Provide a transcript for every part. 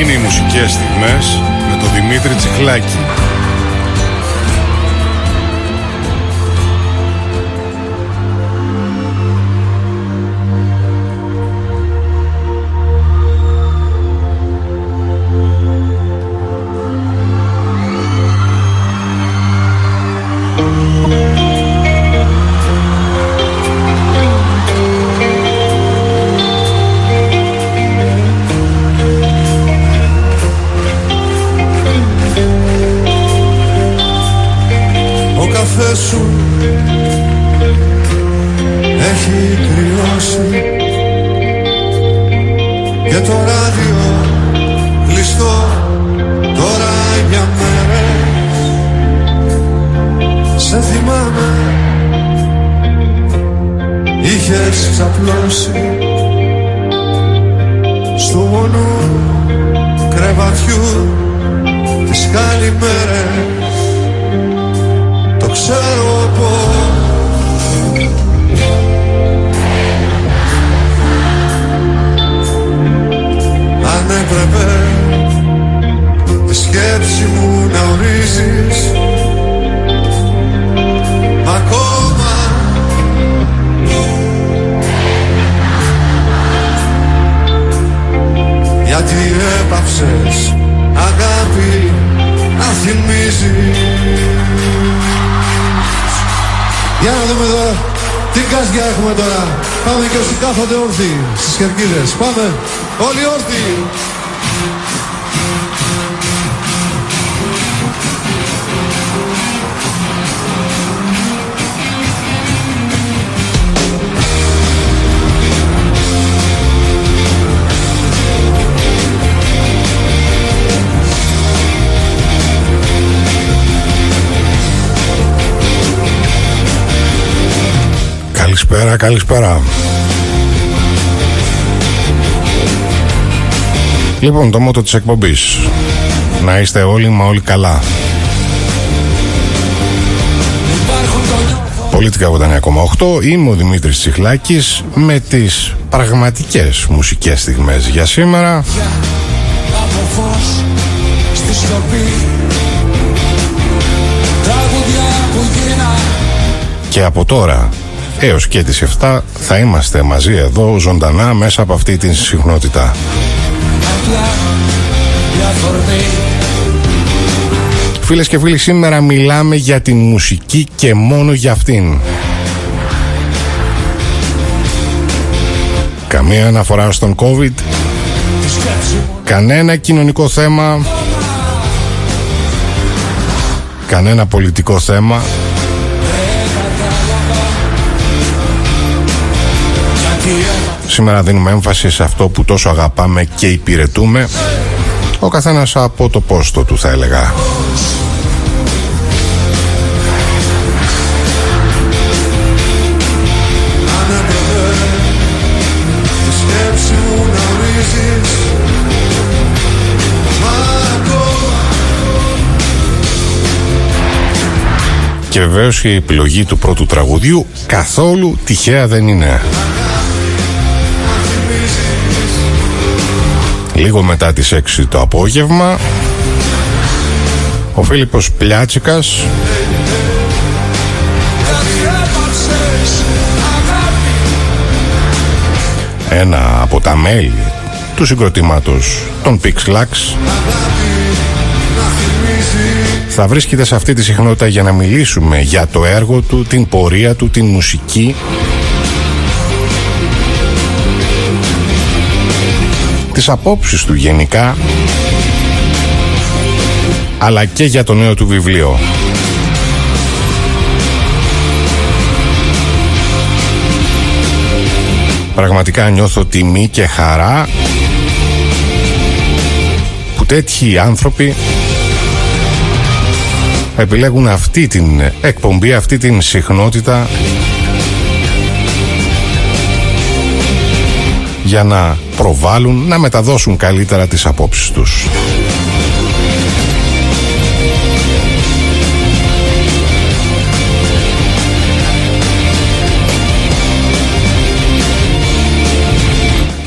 Είναι οι μουσικές στιγμές με τον Δημήτρη Τσιχλάκη. Πάμε όλοι όρθιοι. Καλησπέρα, καλησπέρα. Λοιπόν, το μότο της εκπομπής: να είστε όλοι μα όλοι καλά. Πολίτικα 89,8. Είμαι ο Δημήτρης Τσιχλάκης με τις πραγματικές μουσικές στιγμές για σήμερα. Και από τώρα έως και τις 7 θα είμαστε μαζί εδώ ζωντανά μέσα από αυτή την συχνότητα. Φίλες και φίλοι, σήμερα μιλάμε για τη μουσική και μόνο για αυτήν. Καμία αναφορά στον COVID, κανένα κοινωνικό θέμα, κανένα πολιτικό θέμα. Σήμερα δίνουμε έμφαση σε αυτό που τόσο αγαπάμε και υπηρετούμε. Ο καθένας από το πόστο του, θα έλεγα. Και βεβαίως η επιλογή του πρώτου τραγουδιού καθόλου τυχαία δεν είναι. Λίγο μετά τις 6 το απόγευμα, ο Φίλιππος Πλιάτσικας ένα από τα μέλη του συγκροτήματος των Πυξ Λαξ θα βρίσκεται σε αυτή τη συχνότητα για να μιλήσουμε για το έργο του, την πορεία του, την μουσική τις απόψεις του γενικά, αλλά και για το νέο του βιβλίο. Πραγματικά νιώθω τιμή και χαρά που τέτοιοι άνθρωποι επιλέγουν αυτή την εκπομπή, αυτή την συχνότητα για να προβάλλουν, να μεταδώσουν καλύτερα τις απόψεις τους.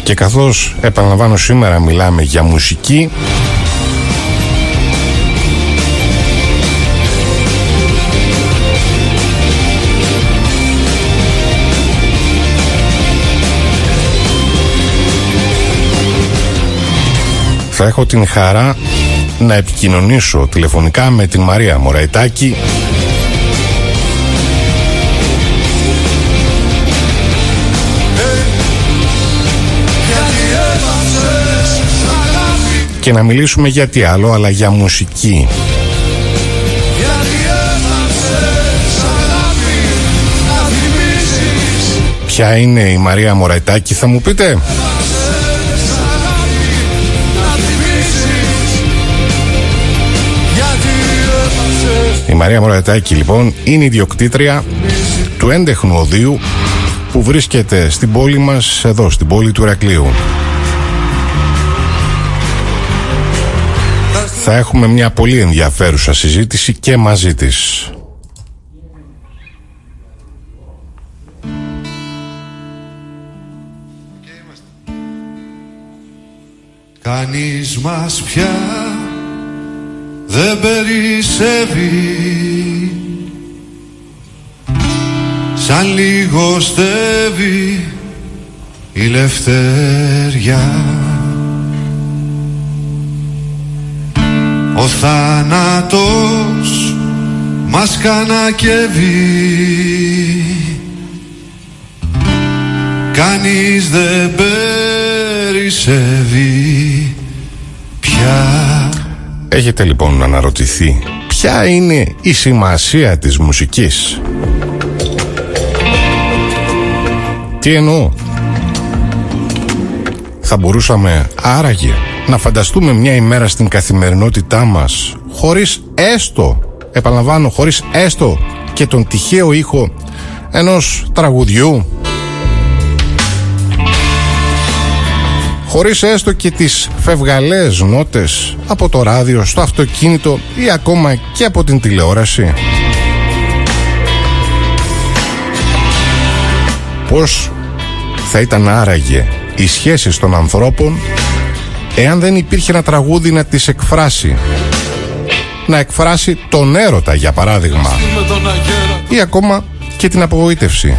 Και καθώς, επαναλαμβάνω, σήμερα μιλάμε για μουσική, θα έχω την χαρά να επικοινωνήσω τηλεφωνικά με την Μαρία Μωραϊτάκη, και να μιλήσουμε για τι άλλο, αλλά για μουσική. Ποια είναι η Μαρία Μωραϊτάκη, θα μου πείτε? Η Μαρία Μωραϊτάκη, λοιπόν, είναι ιδιοκτήτρια του έντεχνου οδείου που βρίσκεται στην πόλη μας, εδώ, στην πόλη του Ηρακλείου. Θα έχουμε μια πολύ ενδιαφέρουσα συζήτηση και μαζί της. Κανείς μας πια δεν περισσεύει, σαν λιγοστεύει η λευτεριά. Ο θάνατος μας κανακεύει, κανείς δεν περισσεύει πια. Έχετε λοιπόν να αναρωτηθεί ποια είναι η σημασία της μουσικής? Τι εννοώ? Θα μπορούσαμε άραγε να φανταστούμε μια ημέρα στην καθημερινότητά μας χωρίς έστω, επαναλαμβάνω, χωρίς έστω και τον τυχαίο ήχο ενός τραγουδιού, χωρίς έστω και τις φευγαλές νότες από το ράδιο, στο αυτοκίνητο ή ακόμα και από την τηλεόραση? Πώς θα ήταν άραγε οι σχέσεις των ανθρώπων εάν δεν υπήρχε ένα τραγούδι να τις εκφράσει? Να εκφράσει τον έρωτα, για παράδειγμα, ή ακόμα και την απογοήτευση.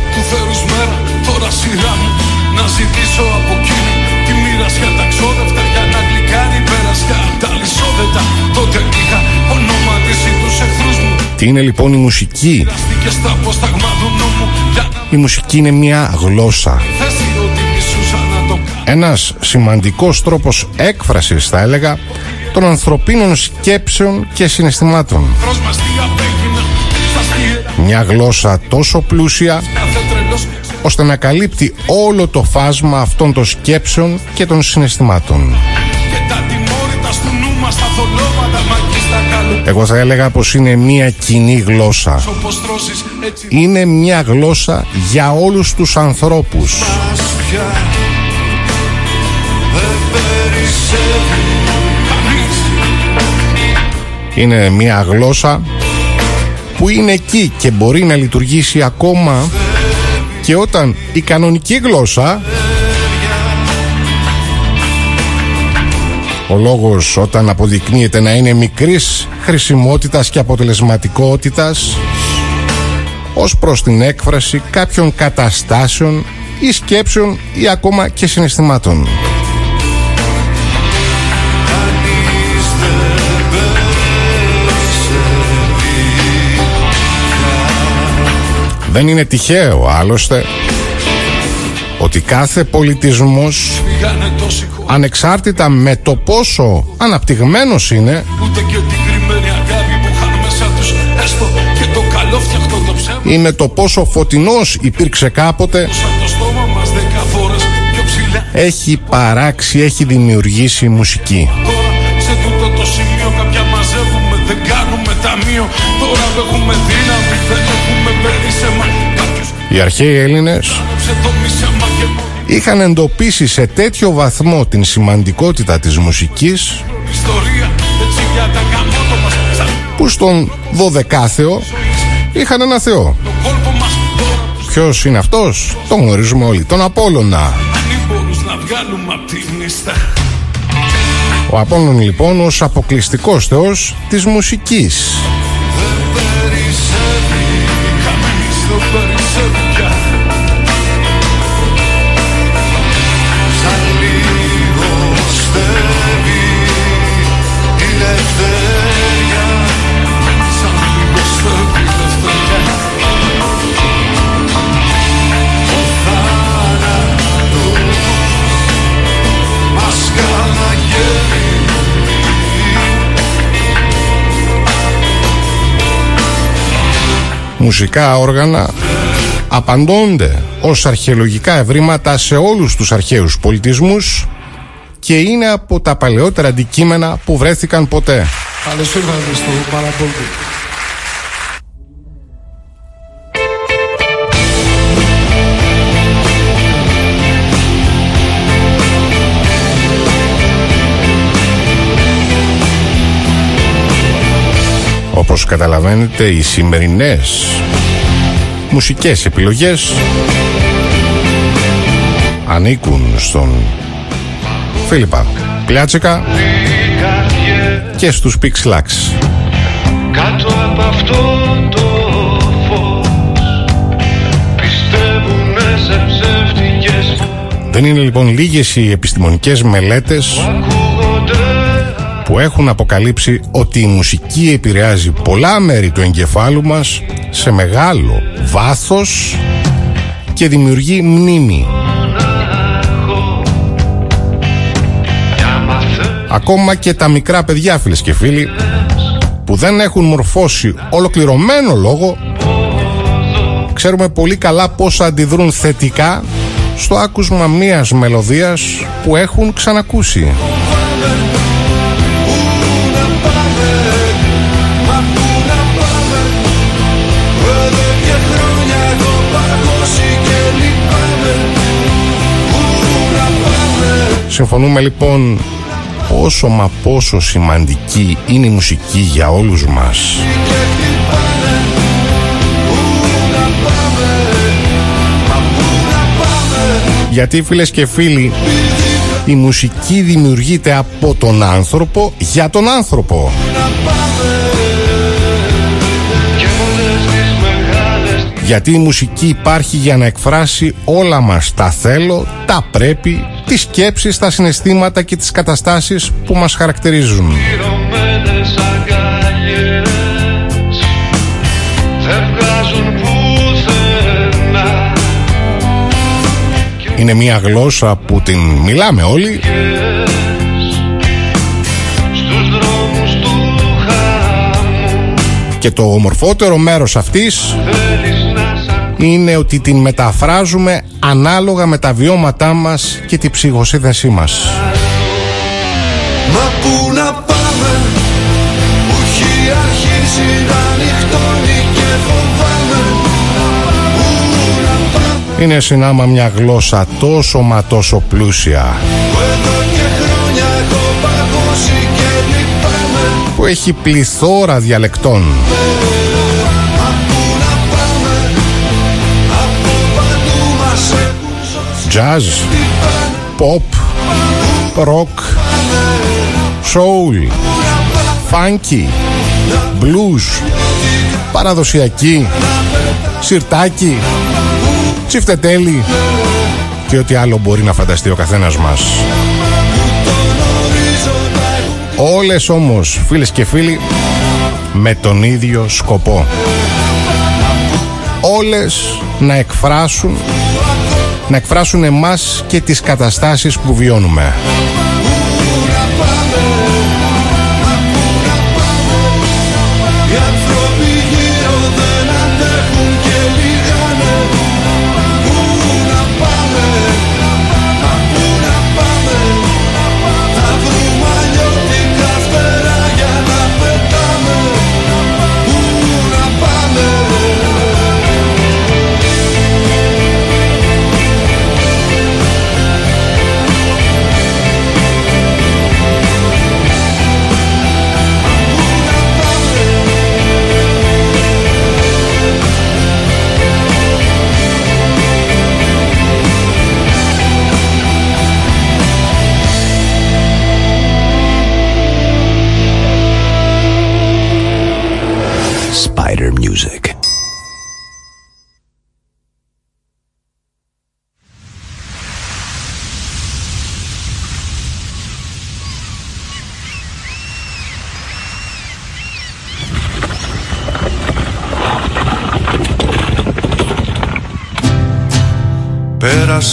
Τι είναι λοιπόν η μουσική? Η μουσική είναι μια γλώσσα, ένας σημαντικός τρόπος έκφρασης, θα έλεγα, των ανθρωπίνων σκέψεων και συναισθημάτων. Μια γλώσσα τόσο πλούσια ώστε να καλύπτει όλο το φάσμα αυτών των σκέψεων και των συναισθημάτων. Εγώ θα έλεγα πως είναι μια κοινή γλώσσα. Είναι μια γλώσσα για όλους τους ανθρώπους. Είναι μια γλώσσα που είναι εκεί και μπορεί να λειτουργήσει ακόμα και όταν η κανονική γλώσσα, ο λόγος όταν αποδεικνύεται να είναι μικρής χρησιμότητας και αποτελεσματικότητας ως προς την έκφραση κάποιων καταστάσεων ή σκέψεων ή ακόμα και συναισθημάτων. Δεν είναι τυχαίο άλλωστε ότι κάθε πολιτισμός, ανεξάρτητα με το πόσο αναπτυγμένος είναι, ή με το πόσο φωτεινός υπήρξε κάποτε, έχει παράξει, έχει δημιουργήσει μουσική. Οι αρχαίοι Έλληνες είχαν εντοπίσει σε τέτοιο βαθμό την σημαντικότητα της μουσικής που στον 12ο είχαν ένα θεό. Ποιος είναι αυτός? Τον γνωρίζουμε όλοι, τον Απόλλωνα. βγάλουμε απ' τη νύστα. Ο Απόλλων λοιπόν ως αποκλειστικός θεός της μουσικής. Μουσικά όργανα απαντώνται ως αρχαιολογικά ευρήματα σε όλους τους αρχαίους πολιτισμούς και είναι από τα παλαιότερα αντικείμενα που βρέθηκαν ποτέ. Όπως καταλαβαίνετε, οι σημερινές μουσικές επιλογές ανήκουν στον Φίλιππα Πλιάτσικα και στους Πυξ Λαξ. Κάτω από αυτό το φως πιστεύουνε σε ψεύτικες. Δεν είναι λοιπόν λίγες οι επιστημονικές μελέτες που έχουν αποκαλύψει ότι η μουσική επηρεάζει πολλά μέρη του εγκεφάλου μας σε μεγάλο βάθος και δημιουργεί μνήμη. Ακόμα και τα μικρά παιδιά, φίλες και φίλοι, που δεν έχουν μορφώσει ολοκληρωμένο λόγο, ξέρουμε πολύ καλά πώς αντιδρούν θετικά στο άκουσμα μιας μελωδίας που έχουν ξανακούσει. Συμφωνούμε λοιπόν πόσο μα πόσο σημαντική είναι η μουσική για όλους μας. Γιατί, φίλες και φίλοι, η μουσική δημιουργείται από τον άνθρωπο για τον άνθρωπο. Γιατί η μουσική υπάρχει για να εκφράσει όλα μας τα θέλω, τα πρέπει, τις σκέψεις, τα συναισθήματα και τις καταστάσεις που μας χαρακτηρίζουν. Είναι μια γλώσσα που την μιλάμε όλοι, και το ομορφότερο μέρος αυτής είναι ότι την μεταφράζουμε ανάλογα με τα βιώματά μας και τη ψυχοσύνθεσή μας. Μα πού να πάμε, που έχει αρχίσει να νυχτώνει και φοβάμαι. Είναι συνάμα μια γλώσσα τόσο μα τόσο πλούσια, που έχει πληθώρα διαλεκτών, jazz, pop, rock, soul, funky, blues, παραδοσιακή, σιρτάκι, τσιφτετέλι και ό,τι άλλο μπορεί να φανταστεί ο καθένας μας. Όλες όμως, φίλες και φίλοι, με τον ίδιο σκοπό. Όλες να εκφράσουν εμάς και τις καταστάσεις που βιώνουμε.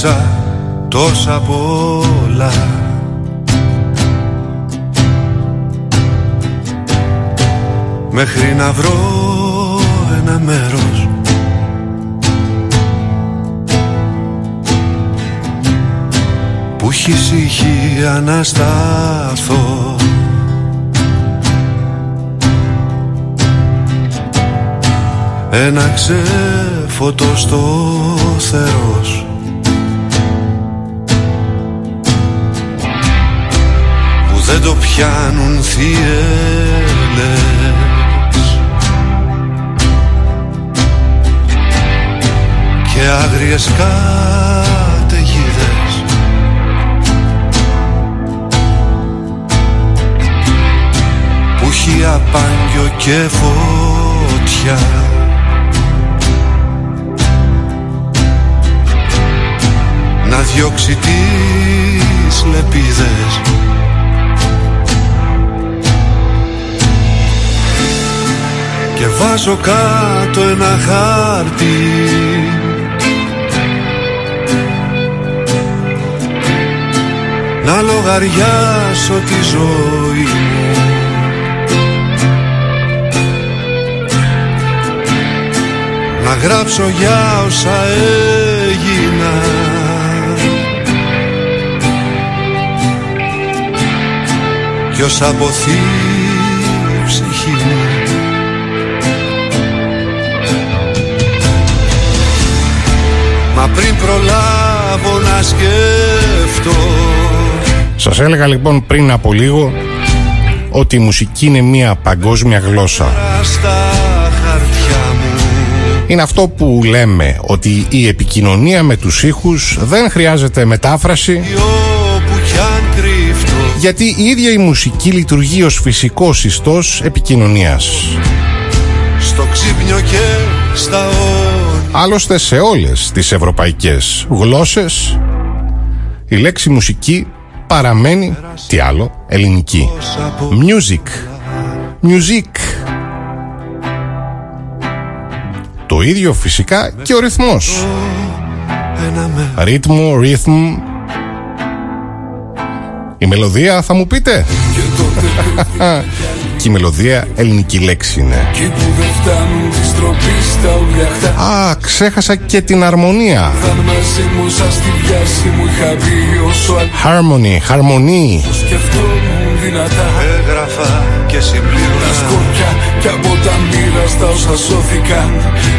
έχασα τόσα πολλά. Μέχρι να βρω ένα μέρος που έχει ησυχία να σταθώ. Ένα ξέφωτο στο θέρος που δεν το πιάνουν θύελες και άγριες καταιγίδες που έχει απάγγιο και φωτιά. Να διώξει τις λεπίδες και βάζω κάτω ένα χάρτη να λογαριάσω τη ζωή μου. Να γράψω για όσα έγινα. Κι ως αποθεί η ψυχή μου. Μα πριν προλάβω να σκέφτω. Σας έλεγα λοιπόν πριν από λίγο ότι η μουσική είναι μια παγκόσμια γλώσσα. Είναι αυτό που λέμε, ότι η επικοινωνία με τους ήχους δεν χρειάζεται μετάφραση, γιατί η ίδια η μουσική λειτουργεί ως φυσικός ιστός επικοινωνίας. Στο ξύπνιο και στα όνειρα. Άλλωστε σε όλες τις ευρωπαϊκές γλώσσες η λέξη μουσική παραμένει, τι άλλο, ελληνική. Music. Music. Το ίδιο φυσικά και ο ρυθμός. Ρύθμο, ρύθμ. Η μελωδία θα μου πείτε. Και η μελωδία ελληνική λέξη είναι. Α, ξέχασα και την αρμονία. Harmony, harmony. Έγραφα και συμπλήρωνα σκόρπια και από τα μοίρα στα όσα σώθηκαν.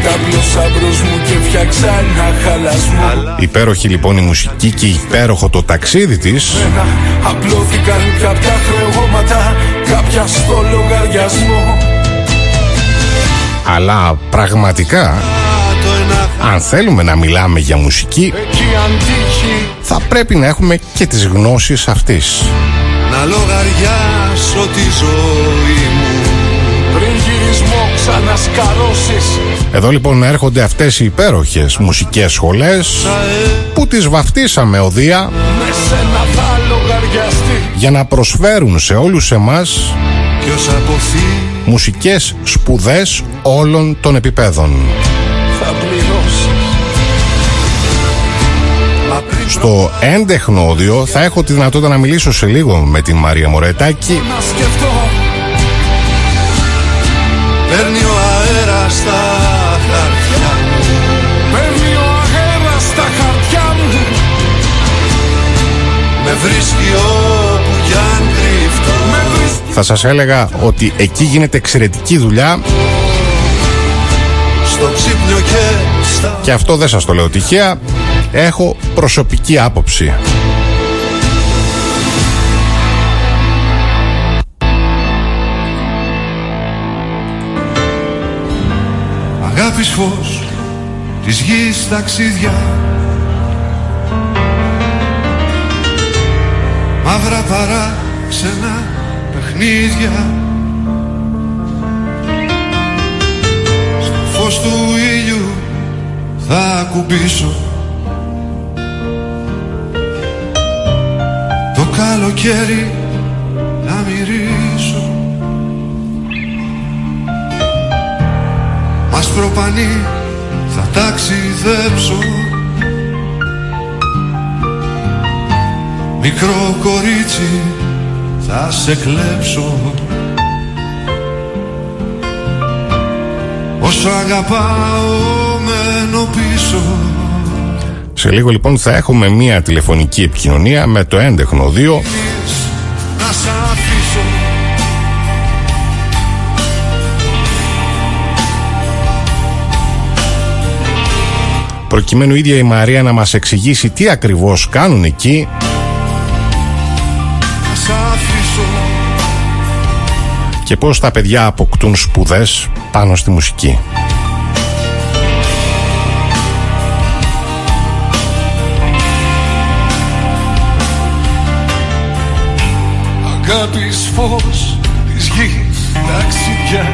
Ταμπλώσα μπρος μου και φτιάξα ένα χαλασμό. Υπέροχη λοιπόν η μουσική και υπέροχο το ταξίδι της. Απλώθηκαν κάποια χρεώματα, κάποια στο λογαριασμό. Αλλά πραγματικά, αν θέλουμε να μιλάμε για μουσική, θα πρέπει να έχουμε και τις γνώσεις αυτής. Να λογαριάσω τη ζωή μου πριν γυρισμό ξανασκαρώσεις. Εδώ λοιπόν έρχονται αυτές οι υπέροχες μουσικές σχολές που τις βαφτίσαμε οδεία για να προσφέρουν σε όλους εμάς μουσικές σπουδές όλων των επιπέδων. Στο έντεχνο όδιο θα έχω τη δυνατότητα να μιλήσω σε λίγο με την Μαρία Μωραϊτάκη. Θα σας έλεγα ότι εκεί γίνεται εξαιρετική δουλειά. Και αυτό δεν σας το λέω τυχαία. Έχω προσωπική άποψη. Αγάπης φως της γης ταξίδια, μαύρα παράξενα παιχνίδια, στο φως του ήλιου θα ακουμπήσω το καλοκαίρι να μυρίσω. Μας προπανεί θα ταξιδέψω μικρό κορίτσι θα σε κλέψω. Όσο αγαπάω μένω πίσω. Σε λίγο λοιπόν θα έχουμε μια τηλεφωνική επικοινωνία με το έντεχνο 2. Να σ' αφήσω. Προκειμένου η ίδια η Μαρία να μας εξηγήσει τι ακριβώς κάνουν εκεί. Να σ' αφήσω. Και πώς τα παιδιά αποκτούν σπουδές πάνω στη μουσική. Αγάπης φως της γης ταξιδιά,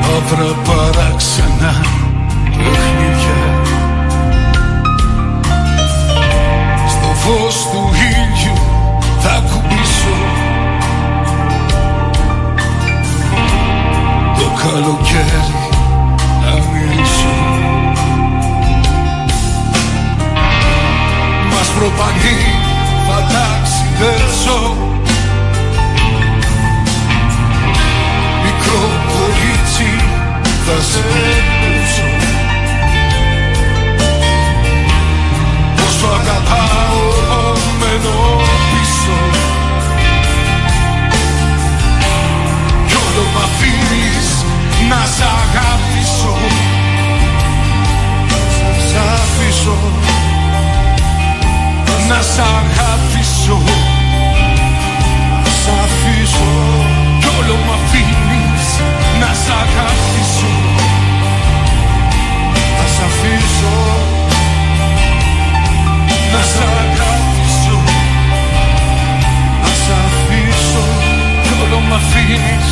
μαύρα παράξενα παιχνίδια. Στο φως του ήλιου θα κουμπίσω το καλοκαίρι να μυρίσω. Μας προπαγεί θα ταξιδέψω, μικρό κορίτσι θα σε πέψω. Όσο αγαπάω μένω πίσω, κι όλο μ' αφήνεις να σ' αγαπήσω. Θα σ' αφήσω να σ' αγαπήσω, να σ' αφήσω, κι όλο μ' αφήνεις να σ' αγαπήσω. Να σ' αφήσω, να σ' αγαπήσω, να σ' αφήσω, κι όλο μ' αφήνεις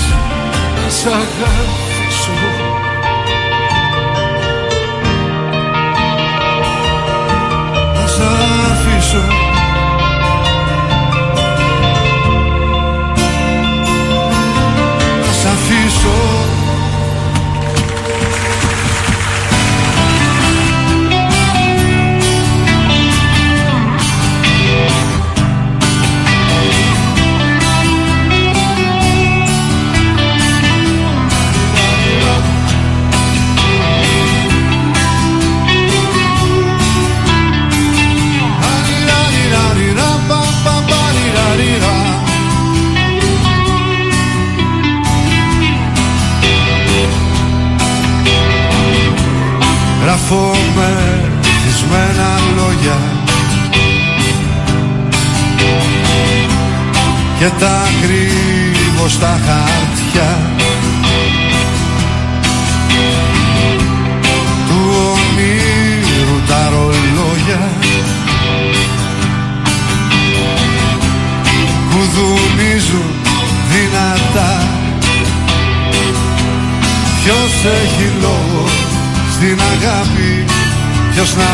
να σ' αγαπήσω. Γράφω με χτισμένα λόγια και τα κρύβω στα χαρτιά του ονείρου τα ρολόγια που δουνίζουν δυνατά. Ποιος έχει λόγο στην αγάπη, ποιος να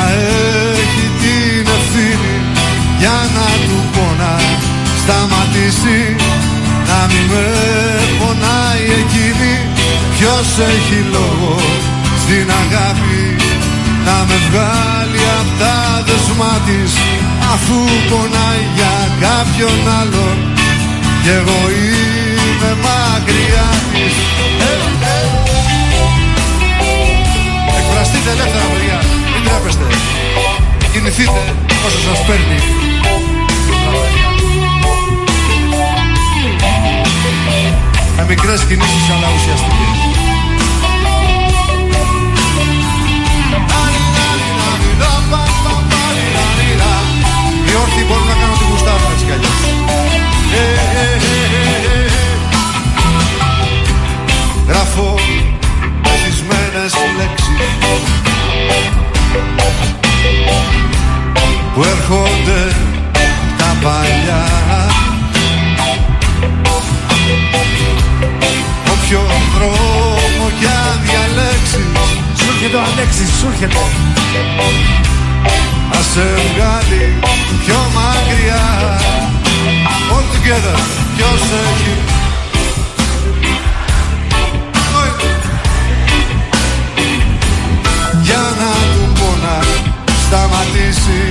έχει την ευθύνη για να του πω να σταματήσει, να μην με πονάει εκείνη. Ποιος έχει λόγο στην αγάπη να με βγάλει απ' τα δεσμά της, αφού πονάει για κάποιον άλλον και εγώ είμαι μακριά της. Εκφραστείτε ελεύθερα, παιδιά, μην τρέπεστε. Κινηθείτε όσο σας παίρνει. Με μικρές κινήσεις αλλά ουσιαστικές. Οι όρθιοι μπορούν να κάνουν τη γουστάρα της καλιάς. Γράφω τις λέξεις που έρχονται τα παλιά. Όποιον δρόμο κι αν διαλέξεις, σου έρχεται ο Αλέξης, σου έρχεται. Ας σε βγάλει πιο μακριά. All together, ποιος έχει. Για να του πω να σταματήσει,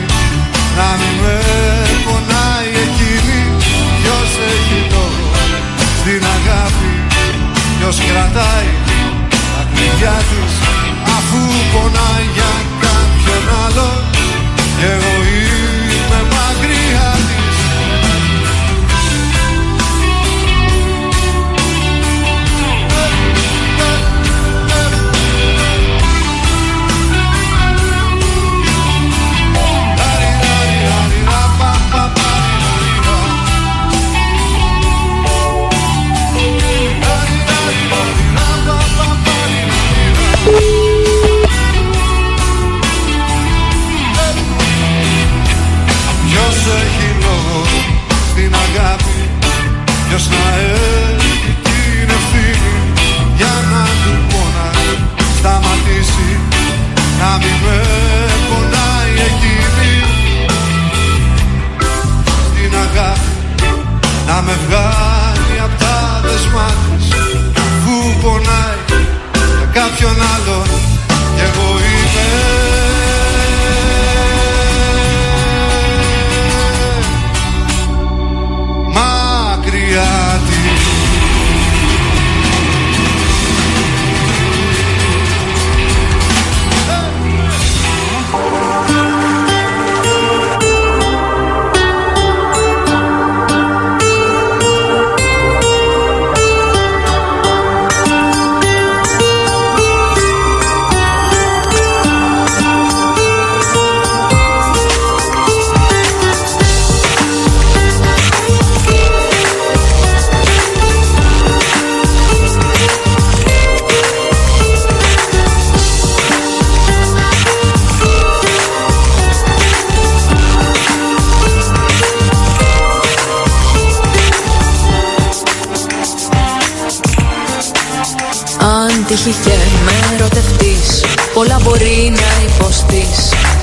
τύχει και με ερωτευτείς. Πολλά μπορεί να υποστείς.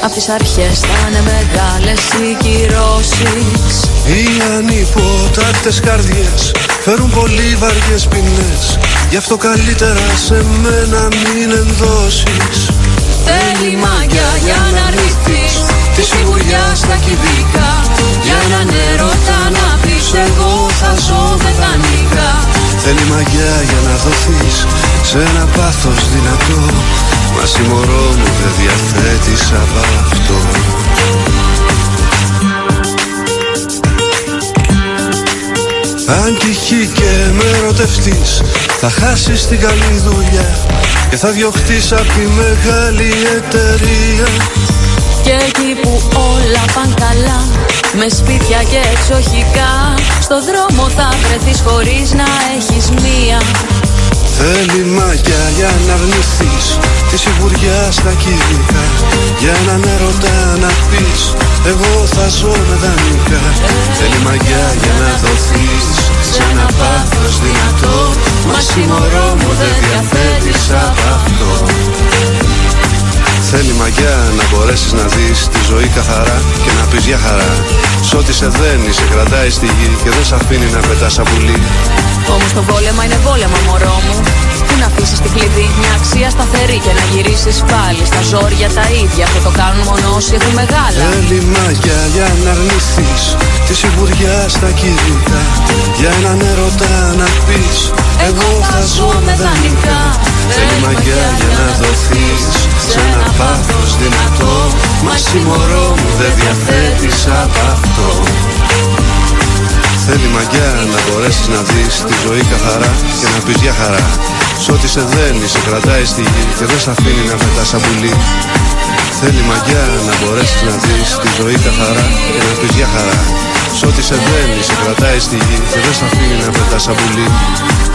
Απ' τις αρχές θα είναι μεγάλες οι κυρώσεις. Οι ανυποτάκτες καρδιές φέρουν πολύ βαριές ποινές. Γι' αυτό καλύτερα σε μένα μην ενδώσεις. Θέλει μαγιά για να ρυθείς, τη σιγουριά στα κυβικά. Για έναν έρωτα να πεις εγώ θα ζω με τα νικά. Θέλει μαγιά για να δοθείς σε ένα πάθος δυνατό. Μα η μωρό μου δεν διαθέτεις απ' αυτό. Αν τυχεί και με ερωτευτείς, θα χάσεις την καλή δουλειά και θα διωχτείς απ' τη μεγάλη εταιρεία. Και εκεί που όλα πάνε καλά, με σπίτια και εξοχικά, στο δρόμο θα βρεθείς χωρίς να έχεις μία. Θέλει μαγιά για να αρνηθείς τη σιγουριά στα κυβικά. Για έναν έρωτα να πεις εγώ θα ζω με δανεικά. Θέλει μαγιά για να δοθείς σε ένα πάθος δυνατό. Μα η μωρό μου δεν διαθέτεις απ' αυτό. Θέλει μαγιά να μπορέσεις να δεις τη ζωή καθαρά και να πεις για χαρά. Σ' ό,τι σε δένει, σε κρατάει στη γη και δεν σ' αφήνει να πετάς σαν πουλί. Όμως το βόλεμα είναι βόλεμα μωρό μου. Πού να αφήσεις την κλειδί, μια αξία σταθερή και να γυρίσεις πάλι στα ζόρια τα ίδια που το κάνουν μόνο όσοι έχουν μεγάλα. Θέλει μαγιά για να αρνηθείς τη σιγουριά στα κυρικά. Για έναν έρωτα να πεις εγώ θα ζω με δανεικά. Θέλει μαγιά για να δοθείς σε ένα πάθος δυνατό. Μα η μωρό μου δεν διαθέτεις απ' αυτό. Θέλει μαγιά να μπορέσεις να δεις τη ζωή καθαρά και να πεις για χαρά. Σ' ό,τι σε δένει, σε κρατάει στη γη και δεν σ' αφήνει να πετάς σαν πουλί. Θέλει μαγιά να μπορέσεις να δεις τη ζωή καθαρά και να πεις για χαρά. Σ' ό,τι σε δένει, σε κρατάει στη γη και δεν σ' αφήνει να πετάς σαν πουλί.